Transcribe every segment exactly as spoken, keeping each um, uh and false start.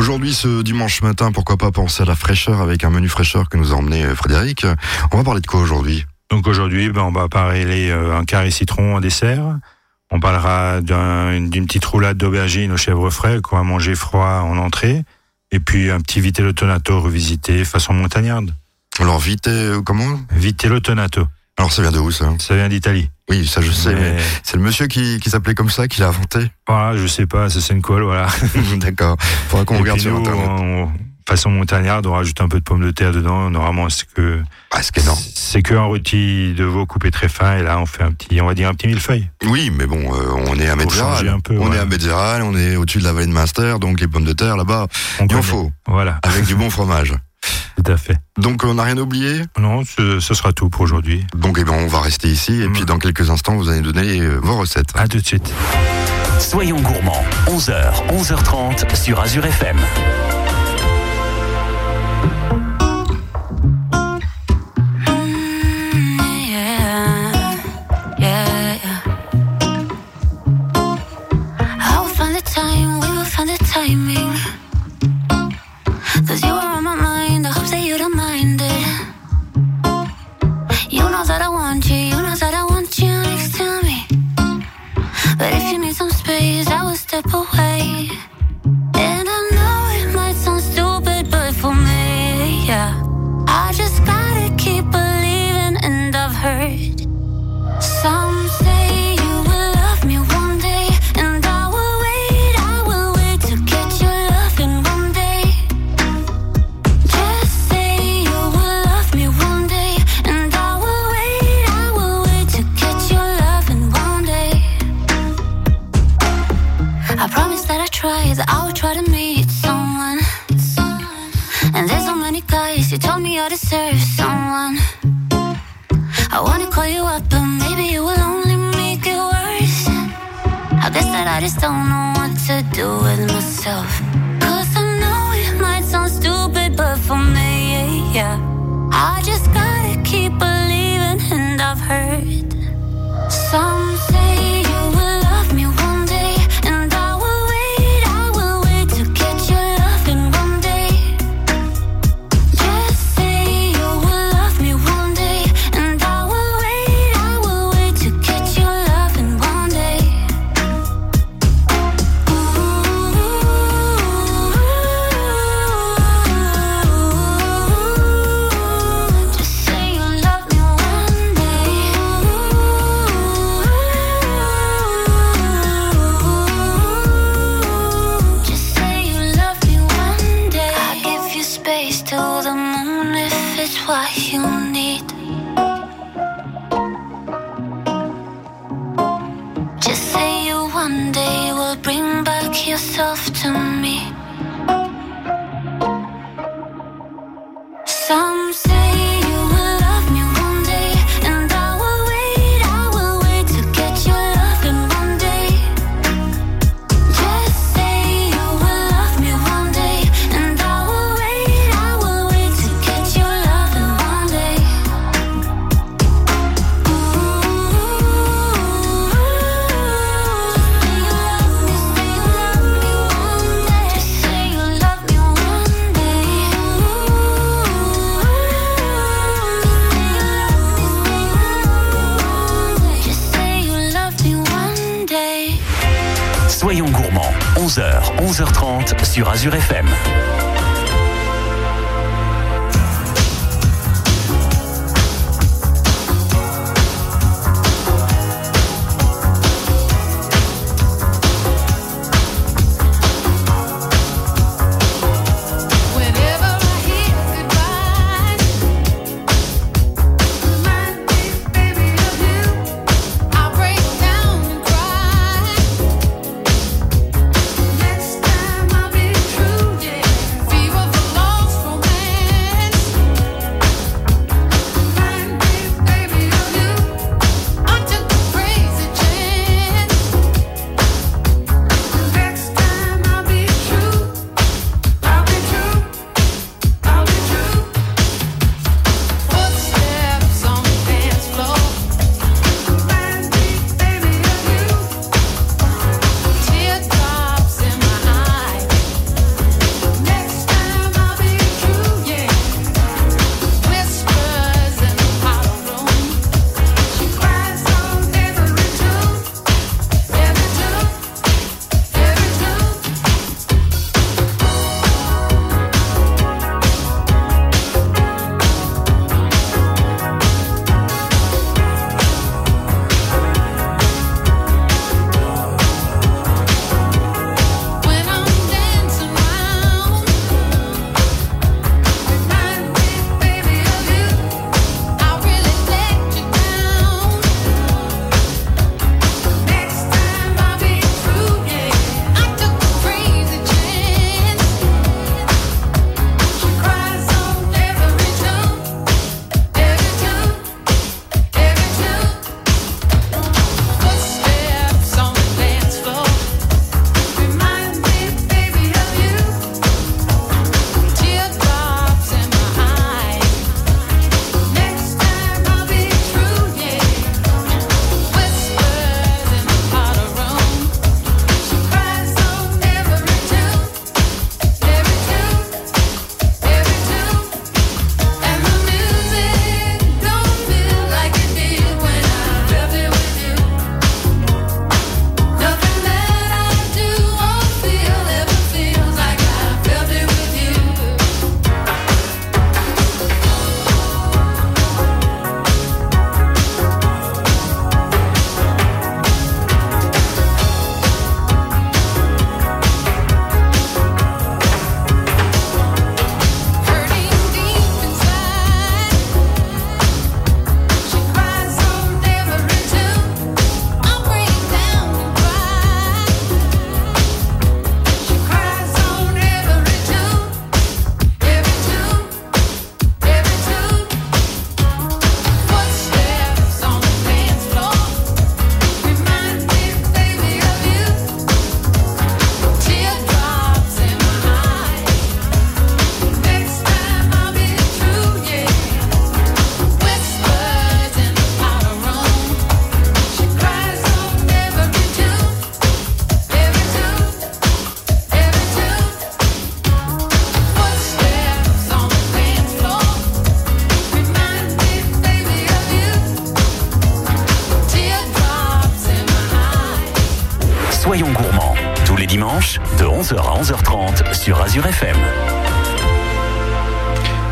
Aujourd'hui, ce dimanche matin, pourquoi pas penser à la fraîcheur avec un menu fraîcheur que nous a emmené Frédéric. On va parler de quoi aujourd'hui? Donc aujourd'hui, ben, on va parler un carré citron en dessert. On parlera d'un, d'une petite roulade d'aubergines aux chèvres frais qu'on va manger froid en entrée. Et puis un petit vitello tonato revisité façon montagnarde. Alors vité, comment? Vitello tonato. Alors ça vient de où ça? Ça vient d'Italie. Oui, ça je sais, mais... mais c'est le monsieur qui, qui s'appelait comme ça, qui l'a inventé? Voilà, je sais pas, ça c'est une colle, voilà. D'accord, faudra qu'on et regarde sur nous, internet. On, façon montagnarde, on rajoute un peu de pommes de terre dedans, normalement c'est que... Ah, c'est qu'énorme. C'est qu'un rôti de veau coupé très fin, et là on fait un petit, on va dire un petit millefeuille. Oui, mais bon, euh, on est à Metzeral, on ouais. est à Metzeral, on est au-dessus de la vallée de Mainster, donc les pommes de terre là-bas, il en faut, voilà. Avec du bon fromage. Tout à fait. Donc on n'a rien oublié? Non, ce, ce sera tout pour aujourd'hui. Donc eh ben, on va rester ici et mmh. puis dans quelques instants vous allez donner vos recettes. À tout de suite. Soyons gourmands, onze heures, onze heures trente sur Azur F M. onze heures, onze heures trente sur Azur F M. onze heures à onze heures trente sur Azur F M.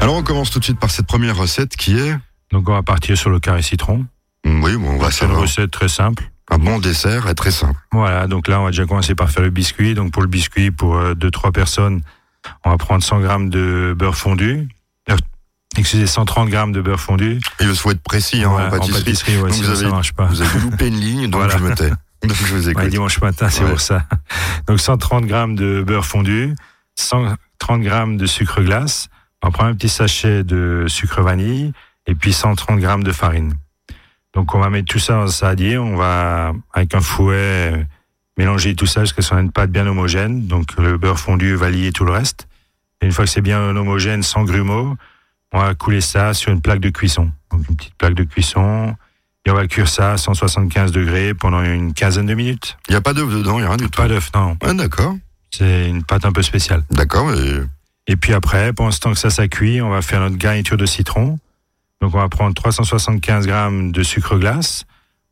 Alors on commence tout de suite par cette première recette qui est... Donc on va partir sur le carré citron. Oui, bon, on va savoir. C'est une recette très simple. Un bon dessert est très simple. Voilà, donc là on va déjà commencer par faire le biscuit. Donc pour le biscuit, pour deux trois personnes, on va prendre cent grammes de beurre fondu. Excusez, cent trente grammes de beurre fondu. Et le souhait précis, hein, voilà, en pâtisserie. En pâtisserie, ouais, donc vous, avez, ça marche pas. Vous avez loupé une ligne, donc voilà. Je me tais. Donc je vous écoute. Ouais, dimanche matin, c'est ouais. Pour ça. Donc cent trente grammes de beurre fondu, cent trente grammes de sucre glace. On prend un petit sachet de sucre vanille et puis cent trente grammes de farine. Donc on va mettre tout ça dans un saladier, on va avec un fouet mélanger tout ça jusqu'à ce qu'on ait une pâte bien homogène. Donc le beurre fondu, vanille et tout le reste. Et une fois que c'est bien homogène, sans grumeaux, on va couler ça sur une plaque de cuisson. Donc une petite plaque de cuisson. Et on va cuire ça à cent soixante-quinze degrés pendant une quinzaine de minutes. Il n'y a pas d'œuf dedans, il n'y a rien du tout. Pas d'œuf, non. Ah, d'accord. C'est une pâte un peu spéciale. D'accord. Et... et puis après, pendant ce temps que ça, ça cuit, on va faire notre garniture de citron. Donc on va prendre trois cent soixante-quinze grammes de sucre glace.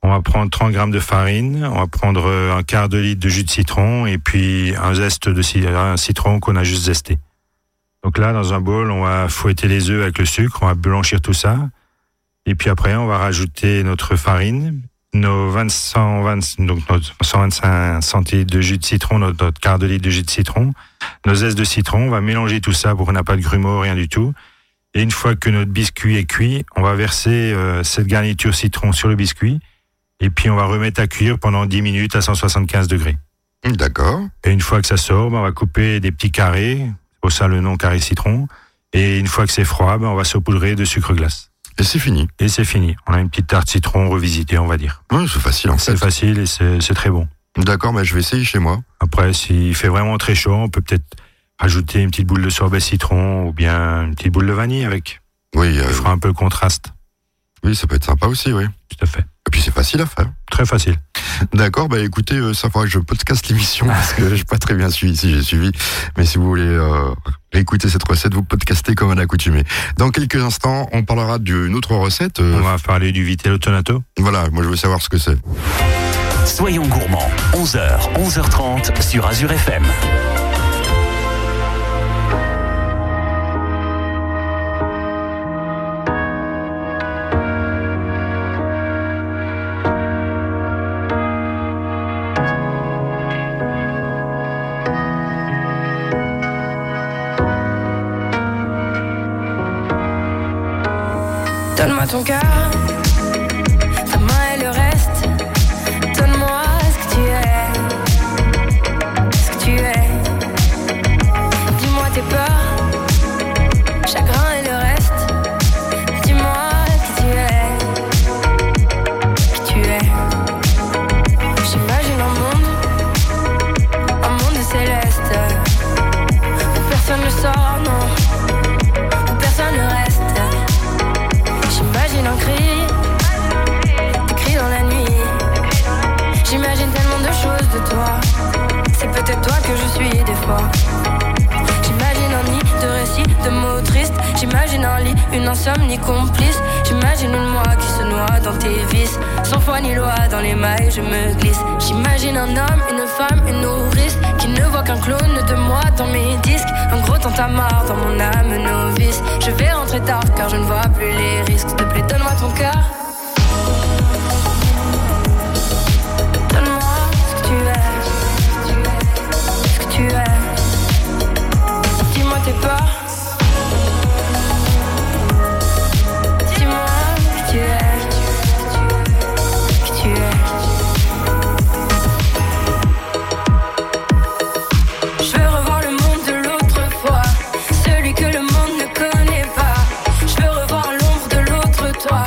On va prendre trente grammes de farine. On va prendre un quart de litre de jus de citron. Et puis un zeste de c... un citron qu'on a juste zesté. Donc là, dans un bol, on va fouetter les œufs avec le sucre, on va blanchir tout ça. Et puis après, on va rajouter notre farine, nos vingt, cent vingt, donc notre cent vingt-cinq centilitres de jus de citron, notre, notre quart de litre de jus de citron, nos zestes de citron. On va mélanger tout ça pour qu'on n'a pas de grumeaux, rien du tout. Et une fois que notre biscuit est cuit, on va verser euh, cette garniture citron sur le biscuit. Et puis, on va remettre à cuire pendant dix minutes à cent soixante-quinze degrés. D'accord. Et une fois que ça sort, bah, on va couper des petits carrés. Pour ça le nom carré citron. Et une fois que c'est froid, ben on va saupoudrer de sucre glace. Et c'est fini. Et c'est fini. On a une petite tarte citron revisitée, on va dire. Oui, c'est facile en fait. C'est facile et c'est, c'est très bon. D'accord, mais ben je vais essayer chez moi. Après, s'il fait vraiment très chaud, on peut peut-être ajouter une petite boule de sorbet citron ou bien une petite boule de vanille avec. Oui. Euh... Ça fera un peu le contraste. Oui, ça peut être sympa aussi, oui. Tout à fait. Et puis c'est facile à faire. Très facile. D'accord, bah écoutez, euh, ça faudra que je podcast l'émission parce que j'ai pas très bien suivi, si j'ai suivi. Mais si vous voulez euh, écouter cette recette, vous podcastez comme un accoutumé. Dans quelques instants, on parlera d'une autre recette. Euh... On va parler du vitello tonato. Voilà, moi je veux savoir ce que c'est. Soyons gourmands, onze heures, onze heures trente sur Azur F M. Donne-moi ton cœur, ta main et le reste. Donne-moi ce que tu es, ce que tu es. Dis-moi tes peurs, chagrin et le reste. Dis-moi que tu es, que tu es. J'imagine un monde, un monde céleste, où personne ne sort, non, où personne ne reste. J'imagine un cri, des cris dans la nuit. J'imagine tellement de choses de toi. C'est peut-être toi que je suis des fois. J'imagine un nid de récits, de mots tristes. J'imagine un lit, une insomnie complice. J'imagine une moi qui se noie dans tes vices. Sans foi ni loi, dans les mailles je me glisse. J'imagine un homme, une femme, une nourrice qui ne voit qu'un clone de moi dans mes disques. Un gros tintamarre dans mon âme novice. Je vais rentrer tard car je ne vois plus les risques. S'il te plaît, donne-moi ton cœur. Donne-moi ce que tu es, ce que tu es. Dis-moi tes peurs. Celui que le monde ne connaît pas. Je veux revoir l'ombre de l'autre toi.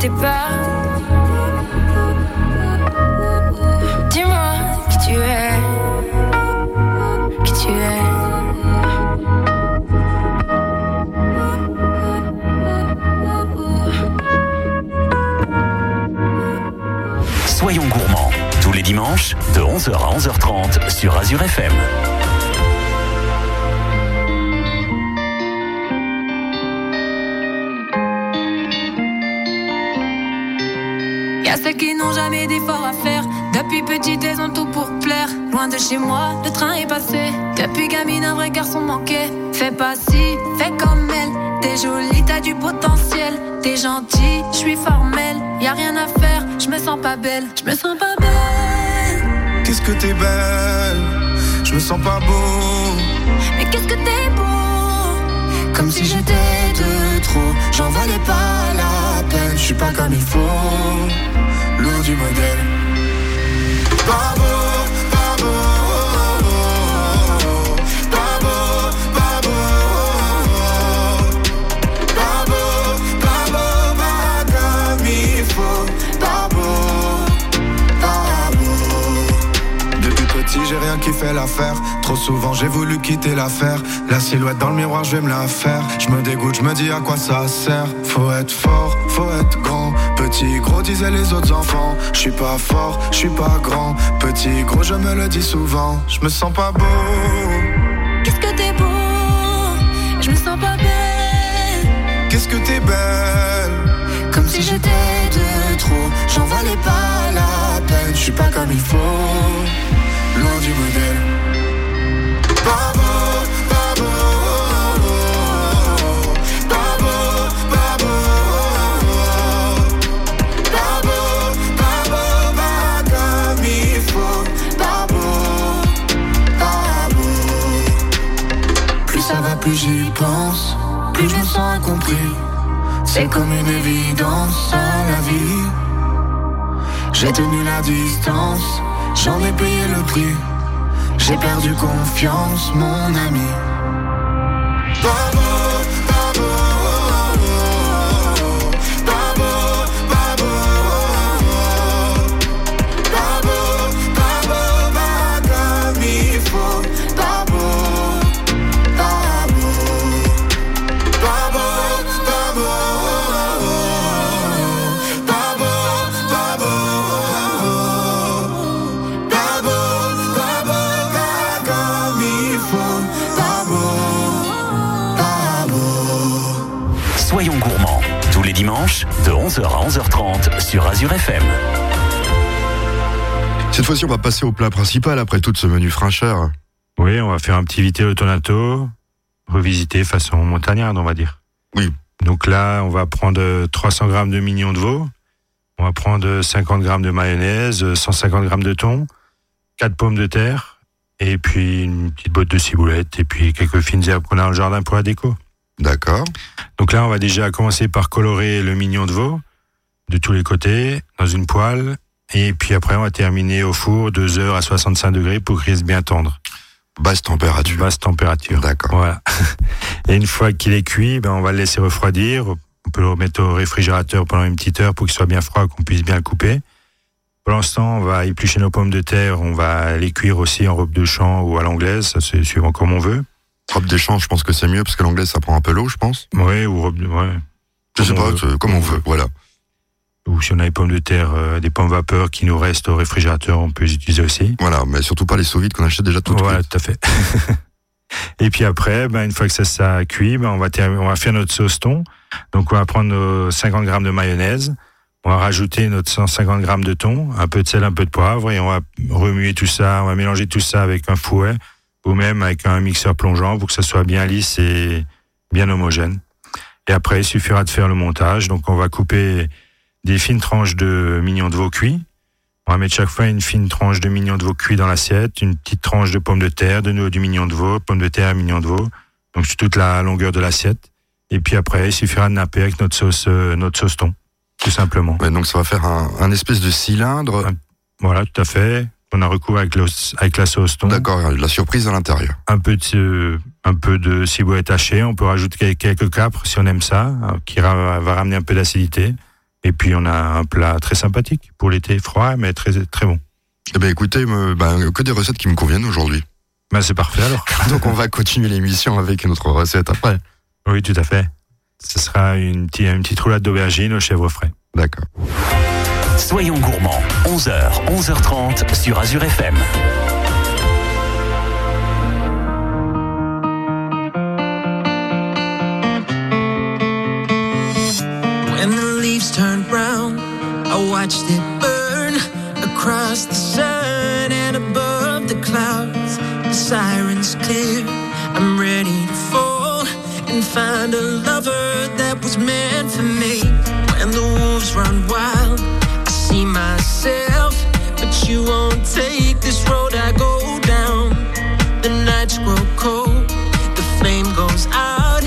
tes pas. Dis-moi qui tu es, qui tu es. Soyons gourmands, tous les dimanches, de onze heures à onze heures trente sur Azur F M. Y'a ceux qui n'ont jamais d'efforts à faire. Depuis petite, elles ont tout pour plaire. Loin de chez moi, le train est passé. Depuis gamine, un vrai garçon manquait. Fais pas si, fais comme elle. T'es jolie, t'as du potentiel. T'es gentille, je suis formelle. Y'a rien à faire, je me sens pas belle. Je me sens pas belle. Qu'est-ce que t'es belle, je me sens pas beau. Mais qu'est-ce que t'es beau. Comme si, si j'étais de trop. J'en valais pas la peine. Je suis pas comme il faut, l'eau du modèle. Pas beau, pas beau. J'ai rien qui fait l'affaire. Trop souvent j'ai voulu quitter l'affaire. La silhouette dans le miroir je vais me la faire. Je me dégoûte, je me dis à quoi ça sert. Faut être fort, faut être grand. Petit gros disaient les autres enfants. Je suis pas fort, je suis pas grand. Petit gros je me le dis souvent. Je me sens pas beau. Qu'est-ce que t'es beau. Je me sens pas belle. Qu'est-ce que t'es belle. Comme si j'étais de trop. J'en valais pas la peine. Je suis pas comme il faut, loin du modèle. Pas beau, pas beau, pas beau, pas beau, pas beau, pas beau, pas comme il faut, pas beau, pas beau. Plus ça va, plus j'y pense, plus je me sens incompris. C'est comme une évidence à la vie. J'ai tenu la distance. J'en ai payé le prix. J'ai perdu confiance, mon ami. Pas beau, pas beau, pas beau, pas beau, pas beau, pas beau, pas comme il faut, pas beau, pas beau, pas beau, pas beau, pas beau, pas beau. Soyons gourmands, tous les dimanches, de onze heures à onze heures trente sur Azur F M. Cette fois-ci, on va passer au plat principal après tout ce menu frincheur. Oui, on va faire un petit vitello tonato, revisité façon montagnarde, on va dire. Oui. Donc là, on va prendre trois cents grammes de mignon de veau, on va prendre cinquante grammes de mayonnaise, cent cinquante grammes de thon, quatre pommes de terre, et puis une petite botte de ciboulette, et puis quelques fines herbes qu'on a au jardin pour la déco. D'accord. Donc là, on va déjà commencer par colorer le mignon de veau de tous les côtés dans une poêle. Et puis après, on va terminer au four deux heures à soixante-cinq degrés pour qu'il reste bien tendre. Basse température. Basse température. D'accord. Voilà. Et une fois qu'il est cuit, ben, on va le laisser refroidir. On peut le remettre au réfrigérateur pendant une petite heure pour qu'il soit bien froid, qu'on puisse bien le couper. Pour l'instant, on va éplucher nos pommes de terre. On va les cuire aussi en robe de champ ou à l'anglaise. Ça, c'est suivant comme on veut. Robe des champs, je pense que c'est mieux, parce que l'anglais, ça prend un peu l'eau, je pense. Oui, ou robe de... Ouais. Je sais pas, comme on veut, voilà. Ou si on a des pommes de terre, euh, des pommes vapeur qui nous restent au réfrigérateur, on peut les utiliser aussi. Voilà, mais surtout pas les sous vides qu'on achète déjà toutes. Voilà, tout à fait. Et puis après, ben, une fois que ça, ça a cuit, ben, on, va ter... on va faire notre sauce thon. Donc on va prendre nos cinquante grammes de mayonnaise, on va rajouter notre cent cinquante grammes de thon, un peu de sel, un peu de poivre, et on va remuer tout ça, on va mélanger tout ça avec un fouet, ou même avec un mixeur plongeant pour que ça soit bien lisse et bien homogène. Et après, il suffira de faire le montage. Donc, on va couper des fines tranches de mignon de veau cuit. On va mettre chaque fois une fine tranche de mignon de veau cuit dans l'assiette, une petite tranche de pommes de terre, de nouveau du mignon de veau, pommes de terre, mignon de veau. Donc, sur toute la longueur de l'assiette. Et puis après, il suffira de napper avec notre sauce, euh, notre sauce thon, tout simplement. Ouais, donc, ça va faire un, un espèce de cylindre. Un, voilà, tout à fait. On a recouvert avec, avec la sauce thon. D'accord, la surprise à l'intérieur. Un peu de, un peu de ciboulette hachée, on peut rajouter quelques capres si on aime ça, qui va ramener un peu d'acidité. Et puis on a un plat très sympathique pour l'été, froid, mais très très bon. Eh ben écoutez, me, ben, que des recettes qui me conviennent aujourd'hui. Ben c'est parfait alors. Donc on va continuer l'émission avec notre recette après. Oui, tout à fait. Ce sera une petite, une petite roulade d'aubergine au chèvre frais. D'accord. Soyons gourmands, onze heures, onze heures trente sur Azur F M. When the leaves turned brown, I watched it burn across the sun and above the clouds. The sirens clear, I'm ready to fall and find a lover that was meant for me. When the wolves run wild, I see myself, but you won't take this road I go down. The nights grow cold, the flame goes out,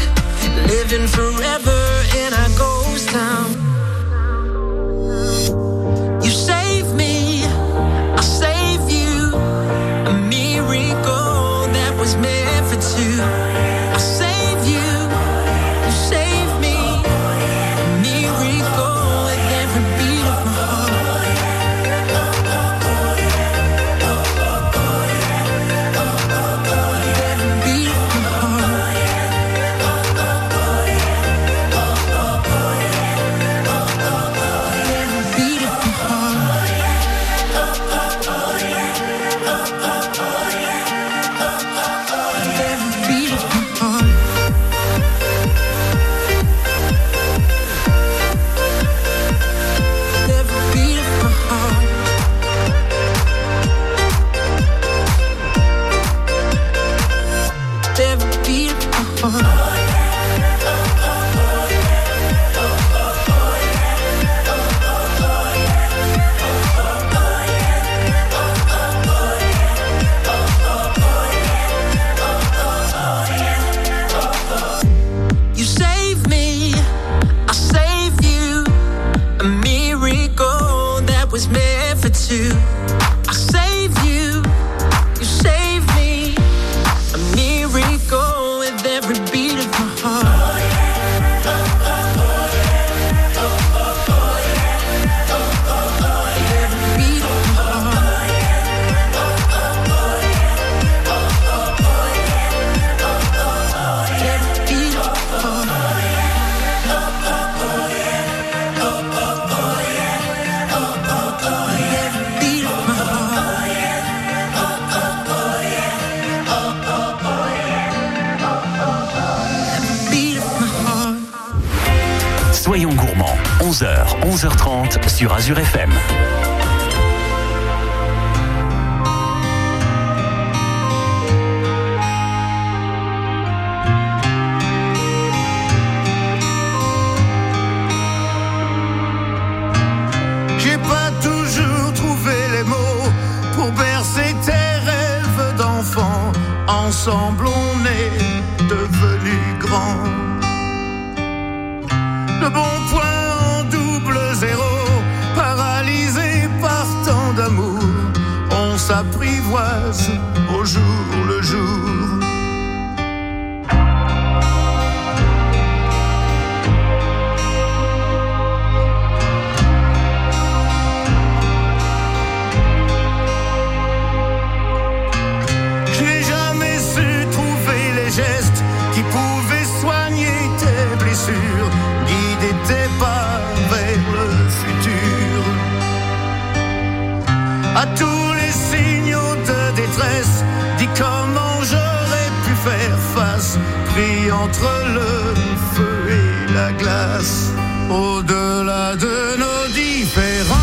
living forever in our ghost town. Soyons gourmands, onze heures, onze heures trente sur Azur F M. J'ai pas toujours trouvé les mots pour bercer tes rêves d'enfant. Ensemble on est devenus grands. Le bon point en double zéro, paralysé par tant d'amour, on s'apprivoise au jour le jour. À tous les signaux de détresse, dis comment j'aurais pu faire face, pris entre le feu et la glace, au-delà de nos différences.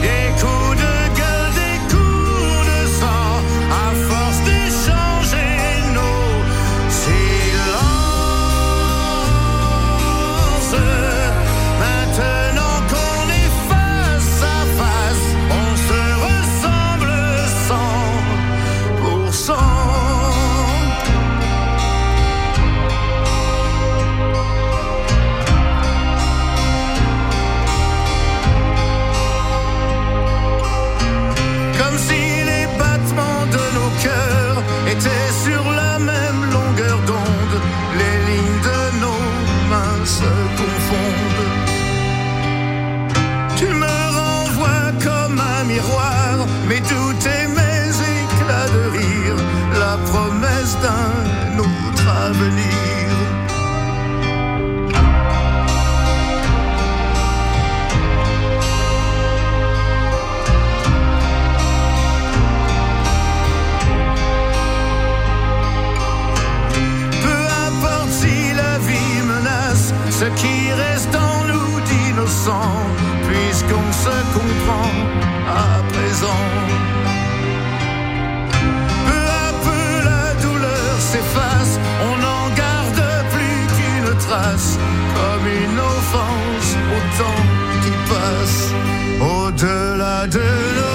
Des coups de gueule, des coups de sang, à force d'échanger nos silences. Maintenant l'avenir. Ce qui reste en nous d'innocent, puisqu'on se comprend à présent. Peu à peu la douleur s'efface, on n'en garde plus qu'une trace, comme une offense au temps qui passe, au-delà de nos différences.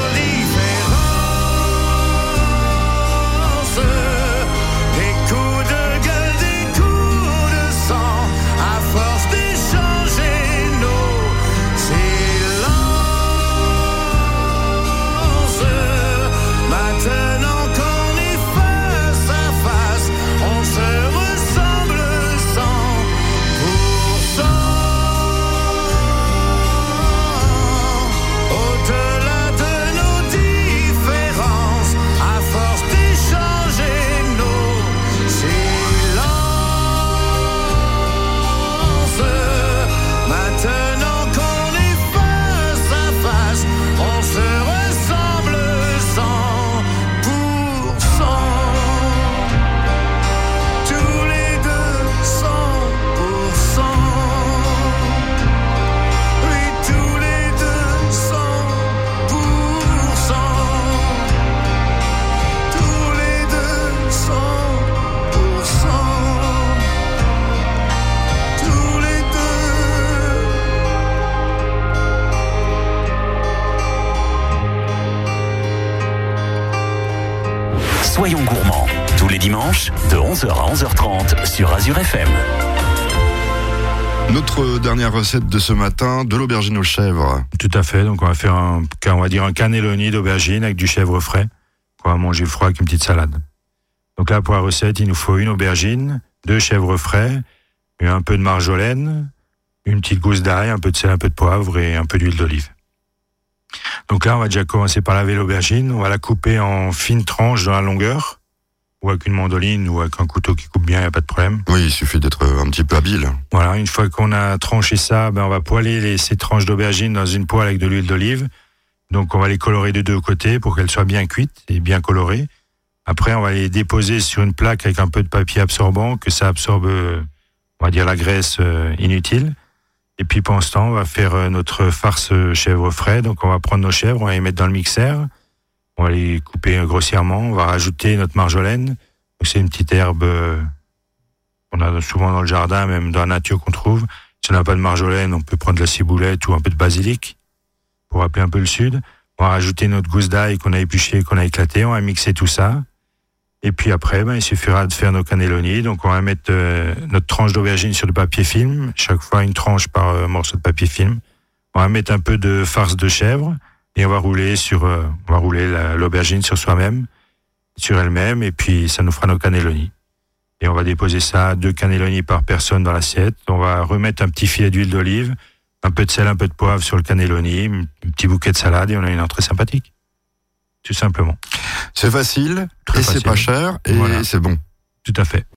Soyons gourmands, tous les dimanches, de onze heures à onze heures trente sur Azur F M. Notre dernière recette de ce matin, de l'aubergine aux chèvres. Tout à fait, donc on va faire un, on va dire un cannelloni d'aubergine avec du chèvre frais, qu'on va manger froid avec une petite salade. Donc là, pour la recette, il nous faut une aubergine, deux chèvres frais, un peu de marjolaine, une petite gousse d'ail, un peu de sel, un peu de poivre et un peu d'huile d'olive. Donc là, on va déjà commencer par laver l'aubergine. On va la couper en fines tranches dans la longueur, ou avec une mandoline, ou avec un couteau qui coupe bien, il n'y a pas de problème. Oui, il suffit d'être un petit peu habile. Voilà, une fois qu'on a tranché ça, ben on va poêler les, ces tranches d'aubergine dans une poêle avec de l'huile d'olive. Donc on va les colorer de deux côtés pour qu'elles soient bien cuites et bien colorées. Après, on va les déposer sur une plaque avec un peu de papier absorbant, que ça absorbe, on va dire, la graisse inutile. Et puis pendant ce temps, on va faire notre farce chèvre frais. Donc on va prendre nos chèvres, on va les mettre dans le mixeur, on va les couper grossièrement, on va rajouter notre marjolaine. Donc c'est une petite herbe qu'on a souvent dans le jardin, même dans la nature qu'on trouve. Si on n'a pas de marjolaine, on peut prendre de la ciboulette ou un peu de basilic, pour rappeler un peu le sud. On va rajouter notre gousse d'ail qu'on a épluchée, qu'on a éclatée, on va mixer tout ça. Et puis après, ben, il suffira de faire nos cannelloni. Donc on va mettre euh, notre tranche d'aubergine sur le papier film, chaque fois une tranche par euh, morceau de papier film. On va mettre un peu de farce de chèvre et on va rouler sur, euh, on va rouler la, l'aubergine sur soi-même, sur elle-même, et puis ça nous fera nos cannelloni. Et on va déposer ça, deux cannelloni par personne dans l'assiette. On va remettre un petit filet d'huile d'olive, un peu de sel, un peu de poivre sur le cannelloni, un petit bouquet de salade et on a une entrée sympathique. Tout simplement. C'est facile, très et facile. C'est pas cher, et voilà. C'est bon. Tout à fait.